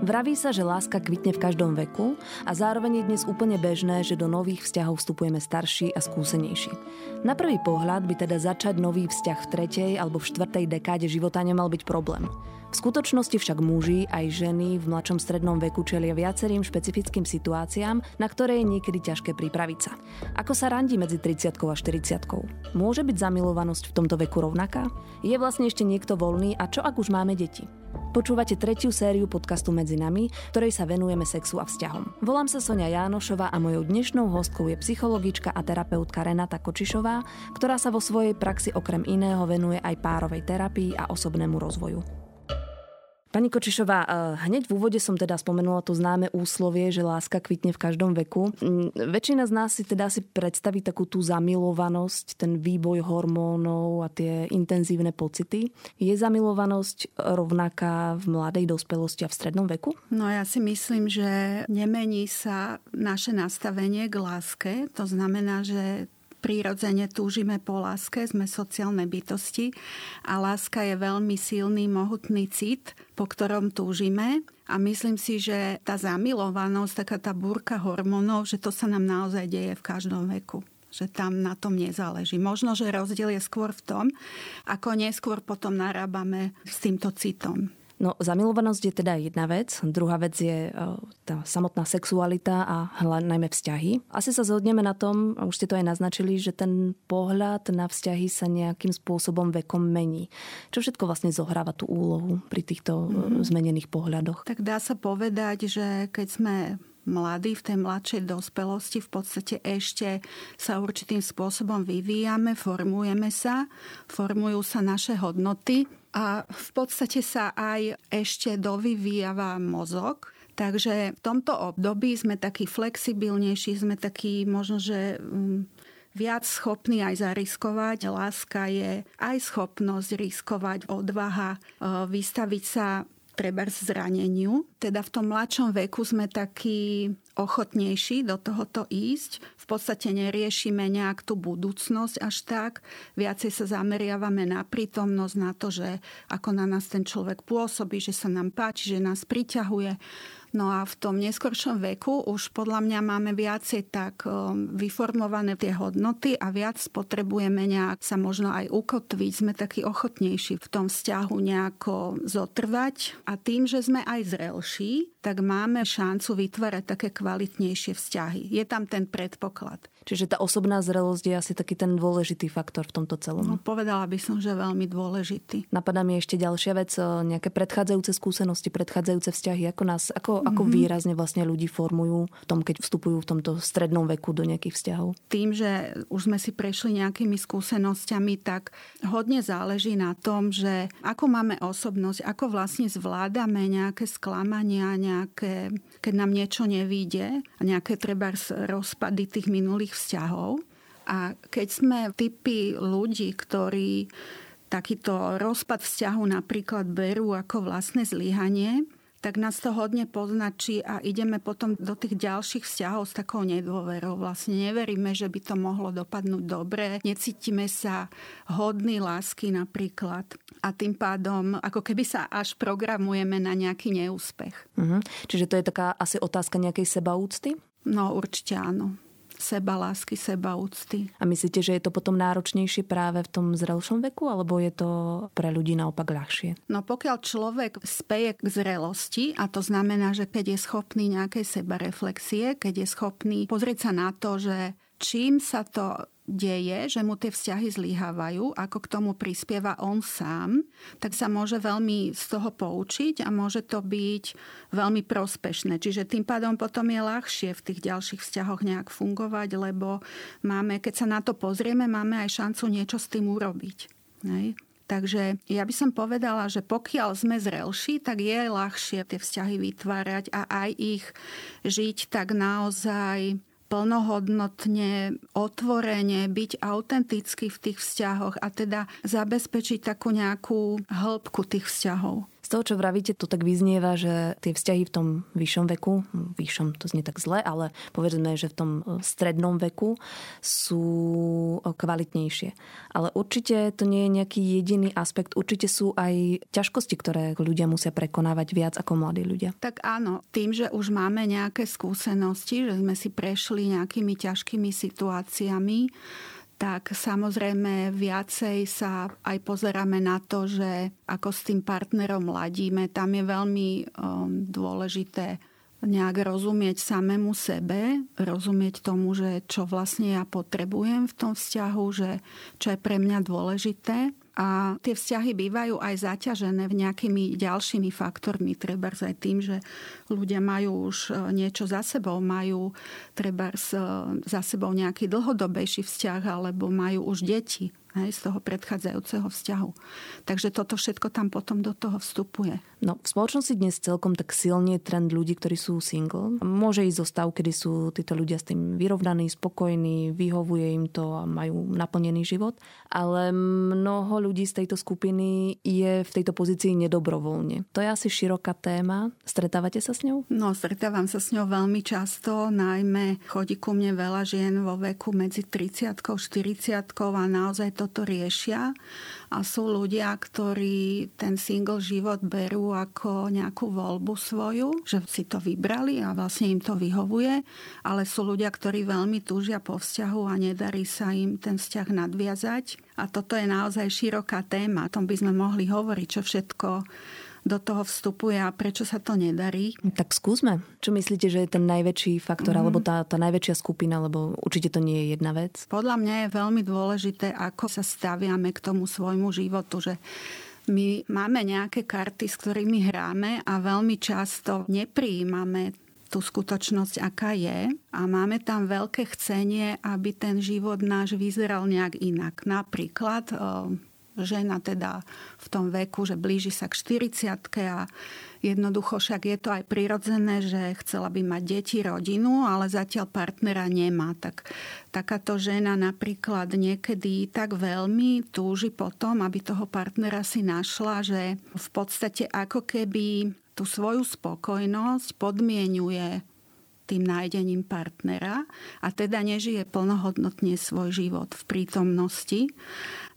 Vraví sa, že láska kvitne v každom veku a zároveň je dnes úplne bežné, že do nových vzťahov vstupujeme starší a skúsenejší. Na prvý pohľad by teda začať nový vzťah v 3. alebo v 4. dekáde života nemal byť problém. V skutočnosti však muži aj ženy v mladšom strednom veku čelia viacerým špecifickým situáciám, na ktoré je niekedy ťažké pripraviť sa. Ako sa randí medzi 30-kou a 40-kou? Môže byť zamilovanosť v tomto veku rovnaká? Je vlastne ešte niekto voľný a čo ak už máme deti? Počúvate 3. sériu podcastu Medzi nami, ktorej sa venujeme sexu a vzťahom. Volám sa Soňa Jánošová a mojou dnešnou hostkou je psychologička a terapeutka Renata Kočišová, ktorá sa vo svojej praxi okrem iného venuje aj párovej terapii a osobnému rozvoju. Pani Kočišová, hneď v úvode som teda spomenula to známe úslovie, že láska kvitne v každom veku. Väčšina z nás si teda predstaví takú tú zamilovanosť, ten výboj hormónov a tie intenzívne pocity. Je zamilovanosť rovnaká v mladej dospelosti a v strednom veku? No ja si myslím, že nemení sa naše nastavenie k láske. To znamená, že prirodzene túžime po láske, sme sociálne bytosti a láska je veľmi silný, mohutný cit, po ktorom túžime. A myslím si, že tá zamilovanosť, taká tá búrka hormónov, že to sa nám naozaj deje v každom veku. Že tam na tom nezáleží. Možno, že rozdiel je skôr v tom, ako neskôr potom narábame s týmto citom. No, zamilovanosť je teda jedna vec. Druhá vec je tá samotná sexualita a najmä vzťahy. Asi sa zhodneme na tom, už ste to aj naznačili, že ten pohľad na vzťahy sa nejakým spôsobom vekom mení. Čo všetko vlastne zohráva tú úlohu pri týchto zmenených pohľadoch? Tak dá sa povedať, že keď sme mladí, v tej mladšej dospelosti v podstate ešte sa určitým spôsobom vyvíjame, formujeme sa, formujú sa naše hodnoty, a v podstate sa aj ešte dovyvíjava mozog. Takže v tomto období sme takí flexibilnejší, sme takí možno, že viac schopní aj zariskovať. Láska je aj schopnosť riskovať, odvaha, vystaviť sa trebárs zraneniu. Teda v tom mladšom veku sme takí ochotnejší do tohoto ísť. V podstate neriešime nejak tú budúcnosť až tak. Viacej sa zameriavame na prítomnosť, na to, že ako na nás ten človek pôsobí, že sa nám páči, že nás priťahuje. No a v tom neskoršom veku už podľa mňa máme viacej tak vyformované tie hodnoty a viac potrebujeme nejak sa možno aj ukotviť. Sme takí ochotnejší v tom vzťahu nejako zotrvať a tým, že sme aj zrelší, tak máme šancu vytvárať také kvalitnejšie vzťahy. Je tam ten predpoklad. Čiže tá osobná zrelosť je asi taký ten dôležitý faktor v tomto celom. No, povedala by som, že veľmi dôležitý. Napadá mi ešte ďalšia vec, nejaké predchádzajúce skúsenosti, predchádzajúce vzťahy, ako nás, ako výrazne vlastne ľudí formujú v tom, keď vstupujú v tomto strednom veku do nejakých vzťahov. Tým, že už sme si prešli nejakými skúsenosťami, tak hodne záleží na tom, že ako máme osobnosť, ako vlastne zvládame nejaké sklamania, nejaké, keď nám niečo nevíde, nejaké trebárs rozpady tých minulých vzťahov. A keď sme typy ľudí, ktorí takýto rozpad vzťahu napríklad berú ako vlastné zlyhanie, tak nás to hodne poznačí a ideme potom do tých ďalších vzťahov s takou nedôverou. Vlastne neveríme, že by to mohlo dopadnúť dobre. Necítime sa hodní lásky napríklad. A tým pádom, ako keby sa až programujeme na nejaký neúspech. Čiže to je taká asi otázka nejakej sebaúcty? No určite áno. Seba lásky, seba úcty. A myslíte, že je to potom náročnejšie práve v tom zrelšom veku, alebo je to pre ľudí naopak ľahšie? No pokiaľ človek speje k zrelosti, a to znamená, že keď je schopný nejakej sebareflexie, keď je schopný pozrieť sa na to, že čím sa to deje, že mu tie vzťahy zlyhávajú, ako k tomu prispieva on sám, tak sa môže veľmi z toho poučiť a môže to byť veľmi prospešné. Čiže tým pádom potom je ľahšie v tých ďalších vzťahoch nejak fungovať, lebo máme, keď sa na to pozrieme, máme aj šancu niečo s tým urobiť. Nej? Takže ja by som povedala, že pokiaľ sme zrelší, tak je ľahšie tie vzťahy vytvárať a aj ich žiť tak naozaj plnohodnotne, otvorene, byť autentický v tých vzťahoch a teda zabezpečiť takú nejakú hĺbku tých vzťahov. toho, čo vravíte, to tak vyznieva, že tie vzťahy v tom vyššom veku, vyššom to znie tak zle, ale povedzme, že v tom strednom veku sú kvalitnejšie. Ale určite to nie je nejaký jediný aspekt. Určite sú aj ťažkosti, ktoré ľudia musia prekonávať viac ako mladí ľudia. Tak áno, tým, že už máme nejaké skúsenosti, že sme si prešli nejakými ťažkými situáciami, tak samozrejme viacej sa aj pozeráme na to, že ako s tým partnerom ladíme. Tam je veľmi dôležité nejak rozumieť samému sebe, rozumieť tomu, že čo vlastne ja potrebujem v tom vzťahu, že čo je pre mňa dôležité. A tie vzťahy bývajú aj zaťažené nejakými ďalšími faktormi, trebárs aj tým, že ľudia majú už niečo za sebou, majú trebárs za sebou nejaký dlhodobejší vzťah, alebo majú už deti. Z toho predchádzajúceho vzťahu. Takže toto všetko tam potom do toho vstupuje. No, v spoločnosti dnes celkom tak silne je trend ľudí, ktorí sú single. Môže ísť zo stavu, kedy sú títo ľudia s tým vyrovnaní, spokojní, vyhovuje im to a majú naplnený život. Ale mnoho ľudí z tejto skupiny je v tejto pozícii nedobrovoľne. To je asi široká téma. Stretávate sa s ňou? No, stretávam sa s ňou veľmi často. Najmä chodí ku mne veľa žien vo veku medzi 30-kou, 40-kou a naozaj toto riešia a sú ľudia, ktorí ten single život berú ako nejakú voľbu svoju, že si to vybrali a vlastne im to vyhovuje, ale sú ľudia, ktorí veľmi túžia po vzťahu a nedarí sa im ten vzťah nadviazať. A toto je naozaj široká téma, o tom by sme mohli hovoriť, čo všetko do toho vstupuje a prečo sa to nedarí. Tak skúsme. Čo myslíte, že je ten najväčší faktor, alebo tá najväčšia skupina, lebo určite to nie je jedna vec? Podľa mňa je veľmi dôležité, ako sa staviame k tomu svojmu životu, že my máme nejaké karty, s ktorými hráme a veľmi často neprijímame tú skutočnosť, aká je, a máme tam veľké chcenie, aby ten život náš vyzeral nejak inak. Napríklad žena teda v tom veku, že blíži sa k 40-ke a jednoducho však je to aj prirodzené, že chcela by mať deti, rodinu, ale zatiaľ partnera nemá. Tak takáto žena napríklad niekedy tak veľmi túži potom, aby toho partnera si našla, že v podstate ako keby tú svoju spokojnosť podmienuje tým nájdením partnera a teda nežije plnohodnotne svoj život v prítomnosti.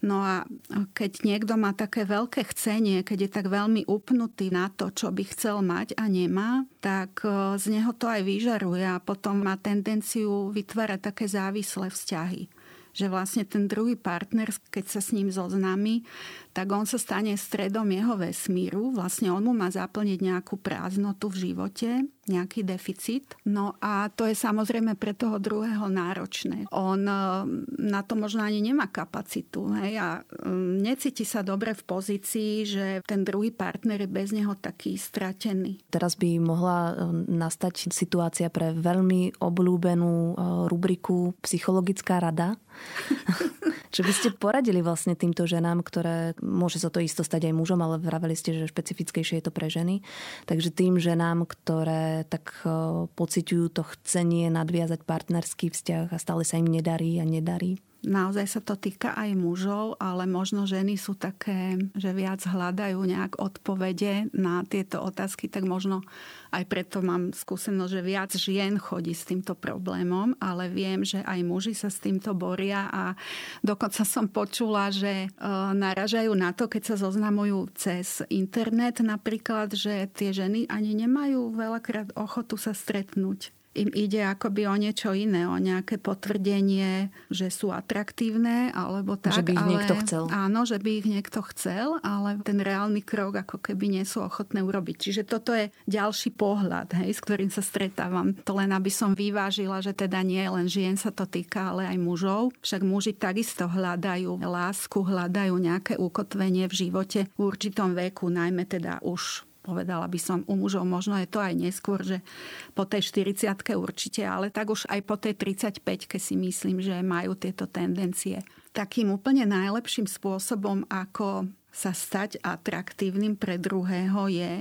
No a keď niekto má také veľké chcenie, keď je tak veľmi upnutý na to, čo by chcel mať a nemá, tak z neho to aj vyžaruje a potom má tendenciu vytvárať také závislé vzťahy. Že vlastne ten druhý partner, keď sa s ním zoznámi, tak on sa stane stredom jeho vesmíru. Vlastne on mu má zaplniť nejakú prázdnotu v živote, nejaký deficit. No a to je samozrejme pre toho druhého náročné. On na to možno ani nemá kapacitu. Hej? A necíti sa dobre v pozícii, že ten druhý partner je bez neho taký stratený. Teraz by mohla nastať situácia pre veľmi obľúbenú rubriku Psychologická rada. Čo by ste poradili vlastne týmto ženám, ktoré môže sa to isto stať aj mužom, ale vraveli ste, že špecifickejšie je to pre ženy. Takže tým ženám, ktoré tak pociťujú to chcenie nadviazať partnerský vzťah a stále sa im nedarí a nedarí. Naozaj sa to týka aj mužov, ale možno ženy sú také, že viac hľadajú nejak odpovede na tieto otázky, tak možno aj preto mám skúsenosť, že viac žien chodí s týmto problémom, ale viem, že aj muži sa s týmto boria a dokonca som počula, že naražajú na to, keď sa zoznamujú cez internet napríklad, že tie ženy ani nemajú veľakrát ochotu sa stretnúť. Im ide akoby o niečo iné, o nejaké potvrdenie, že sú atraktívne, alebo tak. Že by ich niekto chcel. Áno, že by ich niekto chcel, ale ten reálny krok ako keby nie sú ochotné urobiť. Čiže toto je ďalší pohľad, hej, s ktorým sa stretávam. To len aby som vyvážila, že teda nie len žien sa to týka, ale aj mužov. Však muži takisto hľadajú lásku, hľadajú nejaké ukotvenie v živote v určitom veku, najmä teda už povedala by som u mužov, možno je to aj neskôr, že po tej 40-ke určite, ale tak už aj po tej 35-ke si myslím, že majú tieto tendencie. takým úplne najlepším spôsobom, ako sa stať atraktívnym pre druhého, je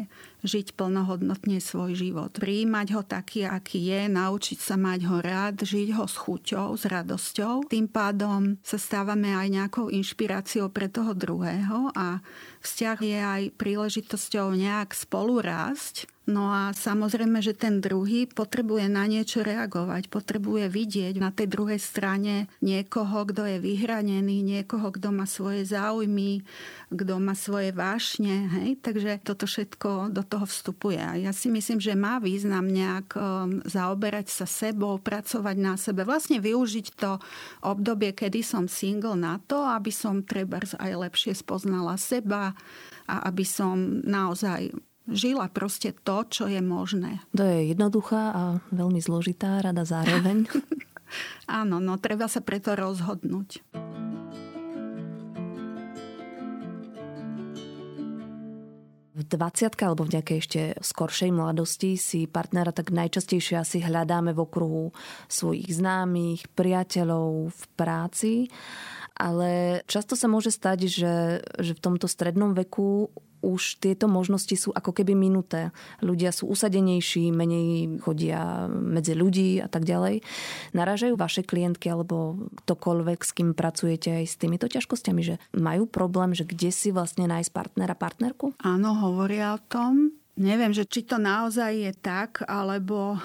žiť plnohodnotne svoj život. Prijímať ho taký, aký je, naučiť sa mať ho rád, žiť ho s chuťou, s radosťou. Tým pádom sa stávame aj nejakou inšpiráciou pre toho druhého a vzťah je aj príležitosťou nejak spolu rásť. No a samozrejme, že ten druhý potrebuje na niečo reagovať, potrebuje vidieť na tej druhej strane niekoho, kto je vyhranený, niekoho, kto má svoje záujmy, kto má svoje vášne, hej? Takže toto všetko do toho vstupuje. A ja si myslím, že má význam nejak zaoberať sa sebou, pracovať na sebe, vlastne využiť to obdobie, kedy som single, na to, aby som trebárs aj lepšie spoznala seba a aby som naozaj žila proste to, čo je možné. To je jednoduchá a veľmi zložitá rada zároveň. Áno, no treba sa preto rozhodnúť. V 20-ke alebo v nejakej ešte skoršej mladosti si partnera tak najčastejšie asi hľadáme v okruhu svojich známych, priateľov, v práci. Ale často sa môže stať, že v tomto strednom veku už tieto možnosti sú ako keby minuté. Ľudia sú usadenejší, menej chodia medzi ľudí a tak ďalej. Naražajú vaše klientky alebo ktokoľvek, s kým pracujete, aj s týmito ťažkosťami, že majú problém, že kde si vlastne nájsť partnera, partnerku? Áno, hovoria o tom. Neviem, že či to naozaj je tak, alebo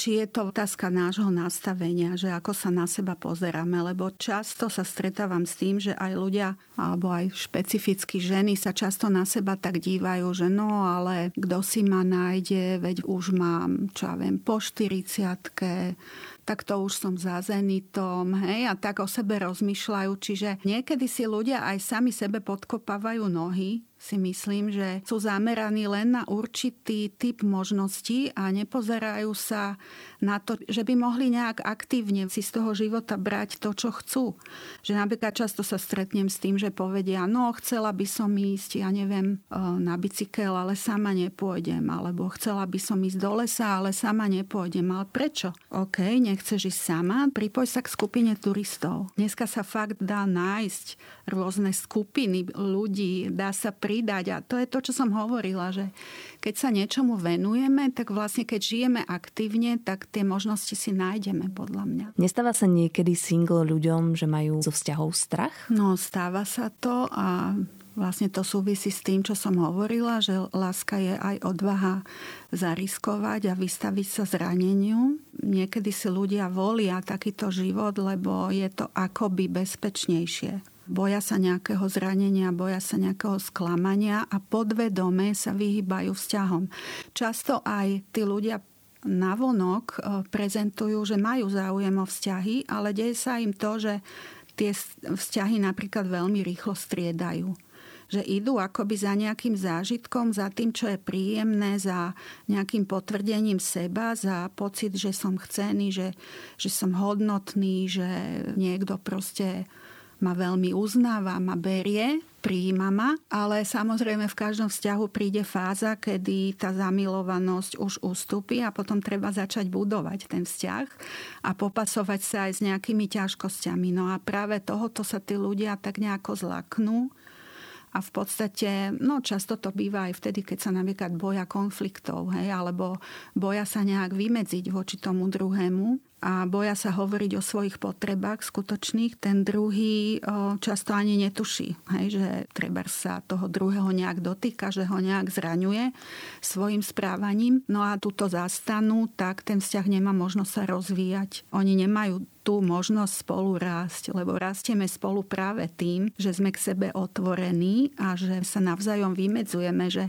či je to otázka nášho nastavenia, že ako sa na seba pozeráme, lebo často sa stretávam s tým, že aj ľudia, alebo aj špecificky ženy sa často na seba tak dívajú, že no, ale kto si ma nájde, veď už mám, čo ja viem, po 40-ke, tak to už som za zenitom, hej, a tak o sebe rozmýšľajú. Čiže niekedy si ľudia aj sami sebe podkopávajú nohy, si myslím, že sú zameraní len na určitý typ možností a nepozerajú sa na to, že by mohli nejak aktívne si z toho života brať to, čo chcú. Že napríklad často sa stretnem s tým, že povedia, no chcela by som ísť, ja neviem, na bicykel, ale sama nepôjdem, alebo chcela by som ísť do lesa, ale sama nepôjdem. Ale prečo? OK, nechceš ísť sama, pripoj sa k skupine turistov. Dneska sa fakt dá nájsť rôzne skupiny ľudí, dá sa pridať, a to je to, čo som hovorila, že keď sa niečomu venujeme, tak vlastne keď žijeme aktívne, tak tie možnosti si nájdeme, podľa mňa. Nestáva sa niekedy single ľuďom, že majú zo vzťahov strach? No, stáva sa to a vlastne to súvisí s tým, čo som hovorila, že láska je aj odvaha zariskovať a vystaviť sa zraneniu. Niekedy si ľudia volia takýto život, lebo je to akoby bezpečnejšie. Boja sa nejakého zranenia, boja sa nejakého sklamania a podvedome sa vyhýbajú vzťahom. Často aj tí ľudia navonok prezentujú, že majú záujem o vzťahy, ale deje sa im to, že tie vzťahy napríklad veľmi rýchlo striedajú. Že idú akoby za nejakým zážitkom, za tým, čo je príjemné, za nejakým potvrdením seba, za pocit, že som chcený, že som hodnotný, že niekto proste ma veľmi uznáva, ma berie, prijíma ma, ale samozrejme v každom vzťahu príde fáza, kedy tá zamilovanosť už ústupí a potom treba začať budovať ten vzťah a popasovať sa aj s nejakými ťažkosťami. No a práve tohoto sa tí ľudia tak nejako zlaknú. A v podstate, no často to býva aj vtedy, keď sa napríklad boja konfliktov, hej, alebo boja sa nejak vymedziť voči tomu druhému a boja sa hovoriť o svojich potrebách skutočných. Ten druhý často ani netuší, hej, že treba sa toho druhého nejak dotýka, že ho nejak zraňuje svojim správaním. No a túto zastanú, tak ten vzťah nemá možnosť sa rozvíjať. Oni nemajú tú možnosť spolu rásť, lebo rastieme spolu práve tým, že sme k sebe otvorení a že sa navzájom vymedzujeme, že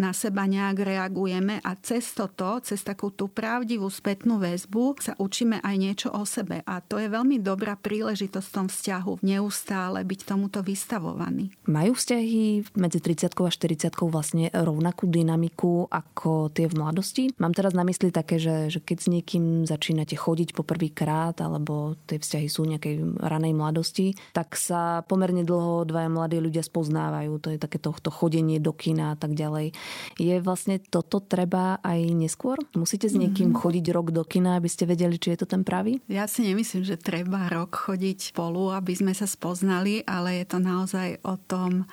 na seba nejak reagujeme a cez toto, cez takú tú pravdivú spätnú väzbu sa učíme aj niečo o sebe a to je veľmi dobrá príležitosť v tom vzťahu neustále byť tomuto vystavovaný. Majú vzťahy medzi 30 a 40 vlastne rovnakú dynamiku ako tie v mladosti? Mám teraz na mysli také, že keď s niekým začínate chodiť poprvýkrát alebo alebo tie vzťahy sú nejakej ranej mladosti, tak sa pomerne dlho dvaja mladí ľudia spoznávajú. To je také to chodenie do kina a tak ďalej. Je vlastne toto treba aj neskôr? Musíte s niekým chodiť rok do kina, aby ste vedeli, či je to ten pravý? Ja si nemyslím, že treba rok chodiť spolu, aby sme sa spoznali, ale je to naozaj o tom,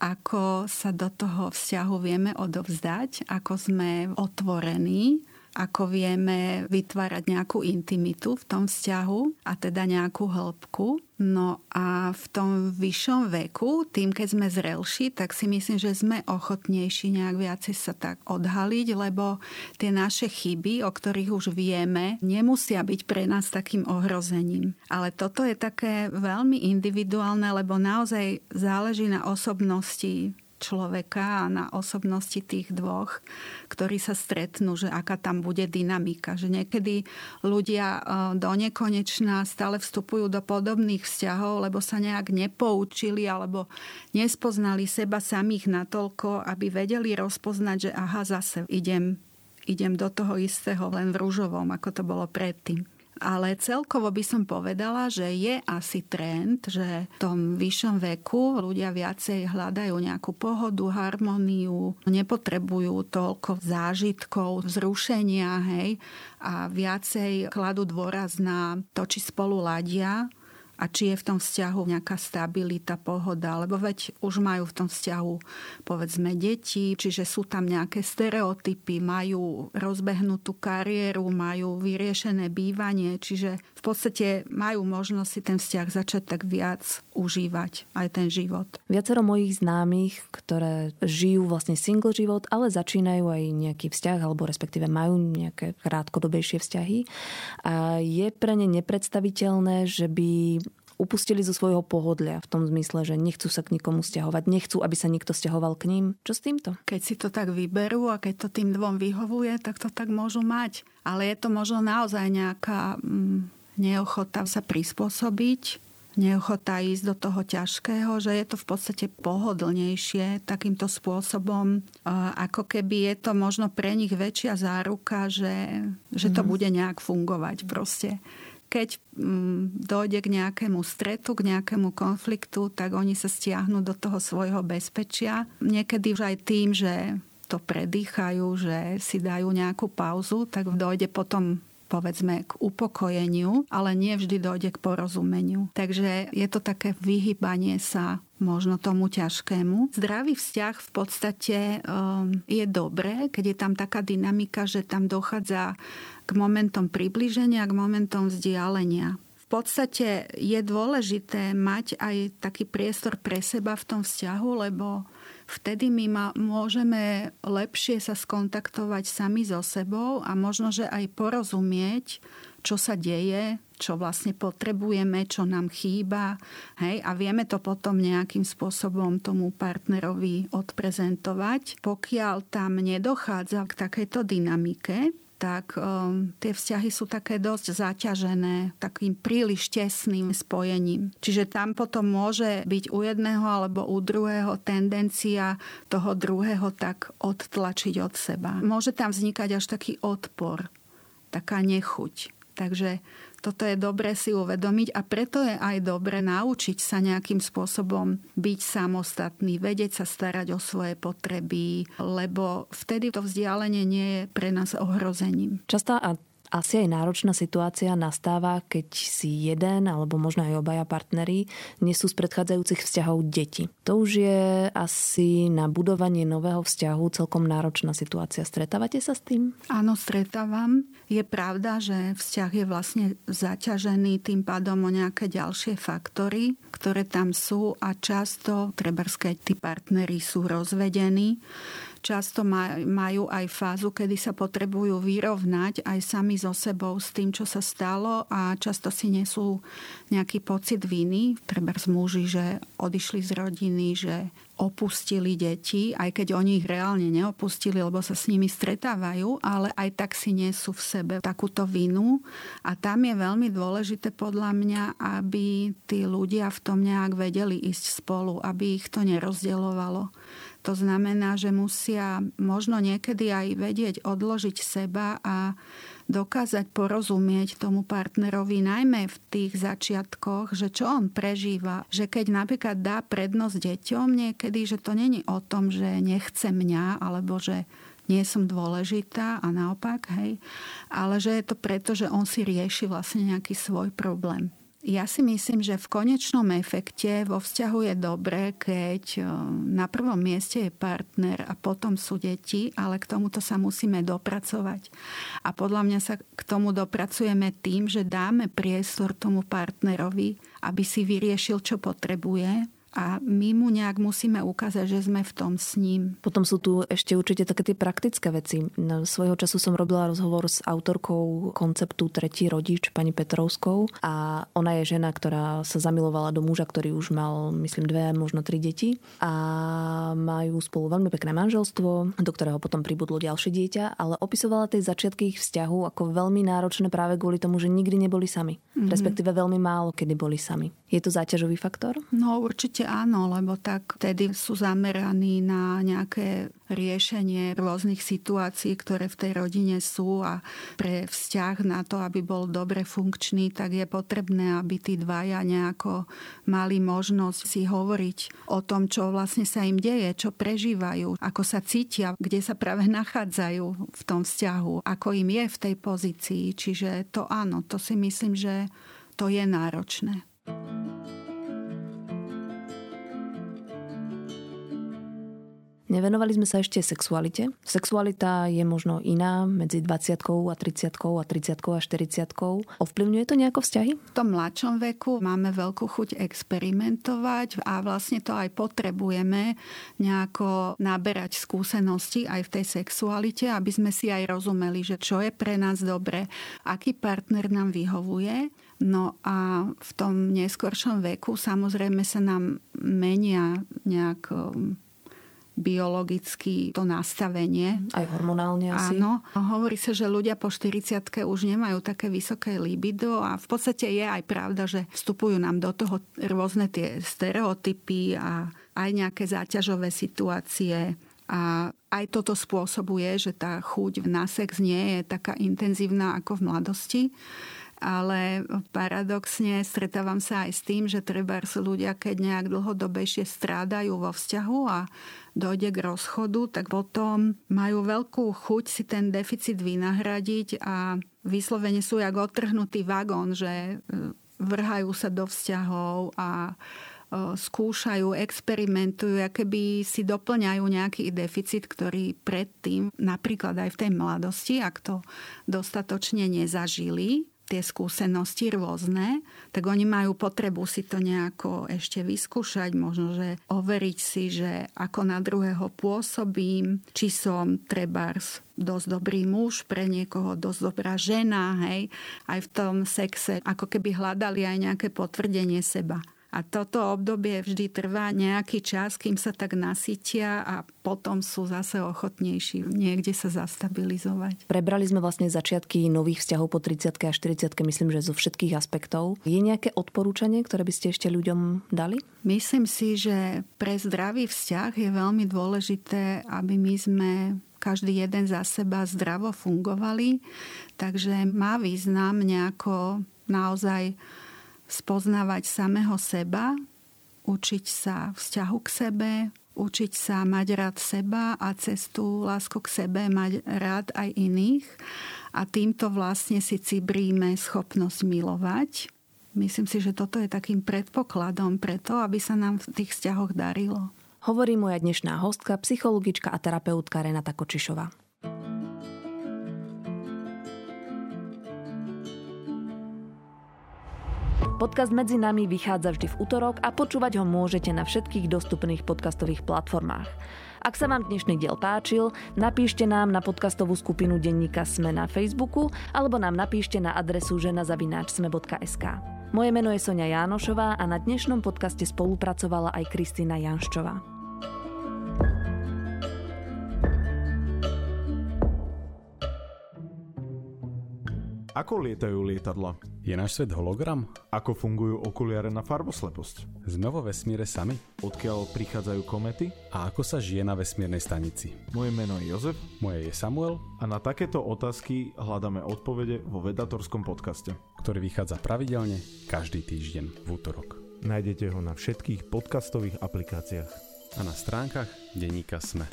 ako sa do toho vzťahu vieme odovzdať, ako sme otvorení, ako vieme vytvárať nejakú intimitu v tom vzťahu a teda nejakú hĺbku. No a v tom vyššom veku, tým keď sme zrelší, tak si myslím, že sme ochotnejší nejak viacej sa tak odhaliť, lebo tie naše chyby, o ktorých už vieme, nemusia byť pre nás takým ohrozením. Ale toto je také veľmi individuálne, lebo naozaj záleží na osobnosti človeka a na osobnosti tých dvoch, ktorí sa stretnú, že aká tam bude dynamika. Že niekedy ľudia do nekonečna stále vstupujú do podobných vzťahov, lebo sa nejak nepoučili alebo nespoznali seba samých natoľko, aby vedeli rozpoznať, že aha, zase idem do toho istého, len v ružovom, ako to bolo predtým. Ale celkovo by som povedala, že je asi trend, že v tom vyššom veku ľudia viacej hľadajú nejakú pohodu, harmóniu, nepotrebujú toľko zážitkov, vzrušenia, hej, a viacej kladú dôraz na to, či spolu ladia a či je v tom vzťahu nejaká stabilita, pohoda, lebo veď už majú v tom vzťahu povedzme deti, čiže sú tam nejaké stereotypy, majú rozbehnutú kariéru, majú vyriešené bývanie, čiže v podstate majú možnosť si ten vzťah začať tak viac užívať, aj ten život. Viacero mojich známych, ktoré žijú vlastne single život, ale začínajú aj nejaký vzťah, alebo respektíve majú nejaké krátkodobejšie vzťahy, a je pre ne nepredstaviteľné, že by upustili zo svojho pohodlia v tom zmysle, že nechcú sa k nikomu sťahovať, nechcú, aby sa nikto sťahoval k ním. Čo s týmto? Keď si to tak vyberú a keď to tým dvom vyhovuje, tak to tak môžu mať. Ale je to možno naozaj nejaká neochota sa prispôsobiť, neochota ísť do toho ťažkého, že je to v podstate pohodlnejšie takýmto spôsobom, ako keby je to možno pre nich väčšia záruka, že to bude nejak fungovať proste. Keď dojde k nejakému stretu, k nejakému konfliktu, tak oni sa stiahnu do toho svojho bezpečia. Niekedy už aj tým, že to predýchajú, že si dajú nejakú pauzu, tak dojde potom povedzme k upokojeniu, ale nie vždy dojde k porozumeniu. Takže je to také vyhýbanie sa možno tomu ťažkému. Zdravý vzťah v podstate je dobré, keď je tam taká dynamika, že tam dochádza k momentom približenia, k momentom vzdialenia. V podstate je dôležité mať aj taký priestor pre seba v tom vzťahu, lebo vtedy my môžeme lepšie sa skontaktovať sami so sebou a možno, že aj porozumieť, čo sa deje, čo vlastne potrebujeme, čo nám chýba. Hej? A vieme to potom nejakým spôsobom tomu partnerovi odprezentovať. Pokiaľ tam nedochádza k takejto dynamike, tak tie vzťahy sú také dosť zaťažené takým príliš tesným spojením. Čiže tam potom môže byť u jedného alebo u druhého tendencia toho druhého tak odtlačiť od seba. Môže tam vznikať až taký odpor, taká nechuť. Takže toto je dobre si uvedomiť a preto je aj dobre naučiť sa nejakým spôsobom byť samostatný, vedieť sa starať o svoje potreby, lebo vtedy to vzdialenie nie je pre nás ohrozením. Častá a asi aj náročná situácia nastáva, keď si jeden alebo možno aj obaja partneri nesú z predchádzajúcich vzťahov deti. To už je asi na budovanie nového vzťahu celkom náročná situácia. Stretávate sa s tým? Áno, stretávam. Je pravda, že vzťah je vlastne zaťažený tým pádom o nejaké ďalšie faktory, ktoré tam sú a často trebárs keď tí partneri sú rozvedení. Často majú aj fázu, kedy sa potrebujú vyrovnať aj sami so sebou s tým, čo sa stalo a často si nesú nejaký pocit viny. Trebárs muži, že odišli z rodiny, že opustili deti, aj keď oni ich reálne neopustili, lebo sa s nimi stretávajú, ale aj tak si nesú v sebe takúto vinu a tam je veľmi dôležité podľa mňa, aby tí ľudia v tom nejak vedeli ísť spolu, aby ich to nerozdielovalo. To znamená, že musia možno niekedy aj vedieť odložiť seba a dokázať porozumieť tomu partnerovi, najmä v tých začiatkoch, že čo on prežíva. Že keď napríklad dá prednosť deťom niekedy, že to není o tom, že nechce mňa, alebo že nie som dôležitá a naopak, hej. Ale že je to preto, že on si rieši vlastne nejaký svoj problém. Ja si myslím, že v konečnom efekte vo vzťahu je dobré, keď na prvom mieste je partner a potom sú deti, ale k tomuto sa musíme dopracovať. A podľa mňa sa k tomu dopracujeme tým, že dáme priestor tomu partnerovi, aby si vyriešil, čo potrebuje, a my mu nejak musíme ukázať, že sme v tom s ním. Potom sú tu ešte určite také tie praktické veci. Svojho času som robila rozhovor s autorkou konceptu Tretí rodič, pani Petrovskou, a ona je žena, ktorá sa zamilovala do muža, ktorý už mal, myslím, 2, možno 3 deti, a majú spolu veľmi pekné manželstvo, do ktorého potom pribudlo ďalšie dieťa, ale opisovala tie začiatky ich vzťahu ako veľmi náročné práve kvôli tomu, že nikdy neboli sami, respektíve veľmi málo kedy boli sami. Je to záťažový faktor? No určite áno, lebo tak vtedy sú zameraní na nejaké riešenie rôznych situácií, ktoré v tej rodine sú, a pre vzťah na to, aby bol dobre funkčný, tak je potrebné, aby tí dvaja nejako mali možnosť si hovoriť o tom, čo vlastne sa im deje, čo prežívajú, ako sa cítia, kde sa práve nachádzajú v tom vzťahu, ako im je v tej pozícii. Čiže to áno, to si myslím, že to je náročné. Nevenovali sme sa ešte sexualite. Sexualita je možno iná medzi 20-kou a 30-kou a 30-kou a 40-kou. Ovplyvňuje to nejako vzťahy? V tom mladšom veku máme veľkú chuť experimentovať a vlastne to aj potrebujeme nejako naberať skúsenosti aj v tej sexualite, aby sme si aj rozumeli, že čo je pre nás dobre, aký partner nám vyhovuje. No a v tom neskoršom veku samozrejme sa nám menia nejak biologicky to nastavenie. Aj hormonálne asi. Áno. Hovorí sa, že ľudia po 40-ke už nemajú také vysoké libido, a v podstate je aj pravda, že vstupujú nám do toho rôzne tie stereotypy a aj nejaké záťažové situácie. A aj toto spôsobuje, že tá chuť na sex nie je taká intenzívna ako v mladosti. Ale paradoxne stretávam sa aj s tým, že trebárs ľudia, keď nejak dlhodobejšie strádajú vo vzťahu a dojde k rozchodu, tak potom majú veľkú chuť si ten deficit vynahradiť a vyslovene sú jak otrhnutý vagón, že vrhajú sa do vzťahov a skúšajú, experimentujú, akoby si doplňajú nejaký deficit, ktorý predtým, napríklad aj v tej mladosti, ak to dostatočne nezažili, tie skúsenosti rôzne, tak oni majú potrebu si to nejako ešte vyskúšať, možno, že overiť si, že ako na druhého pôsobím, či som trebárs dosť dobrý muž, pre niekoho dosť dobrá žena, hej, aj v tom sexe, ako keby hľadali aj nejaké potvrdenie seba. A toto obdobie vždy trvá nejaký čas, kým sa tak nasytia, a potom sú zase ochotnejší niekde sa zastabilizovať. Prebrali sme vlastne začiatky nových vzťahov po 30-ke a 40-ke, myslím, že zo všetkých aspektov. Je nejaké odporúčanie, ktoré by ste ešte ľuďom dali? Myslím si, že pre zdravý vzťah je veľmi dôležité, aby my sme každý jeden za seba zdravo fungovali. Takže má význam nejako naozaj spoznávať samého seba, učiť sa vzťahu k sebe, učiť sa mať rád seba a cez tú lásku k sebe mať rád aj iných. A týmto vlastne si cibríme schopnosť milovať. Myslím si, že toto je takým predpokladom pre to, aby sa nám v tých vzťahoch darilo. Hovorí moja dnešná hostka, psychologička a terapeutka Renata Kočišová. Podcast Medzi nami vychádza vždy v utorok a počúvať ho môžete na všetkých dostupných podcastových platformách. Ak sa vám dnešný diel páčil, napíšte nám na podcastovú skupinu denníka Sme na Facebooku alebo nám napíšte na adresu žena@sme.sk. Moje meno je Soňa Jánošová a na dnešnom podcaste spolupracovala aj Kristína Janščová. Ako lietajú lietadla? Je náš svet hologram? Ako fungujú okuliare na farbosleposť? Sme vo vesmíre sami? Odkiaľ prichádzajú komety? A ako sa žije na vesmírnej stanici? Moje meno je Jozef. Moje je Samuel. A na takéto otázky hľadáme odpovede vo Vedatorskom podcaste, ktorý vychádza pravidelne každý týždeň v útorok. Nájdete ho na všetkých podcastových aplikáciách a na stránkach denníka Sme.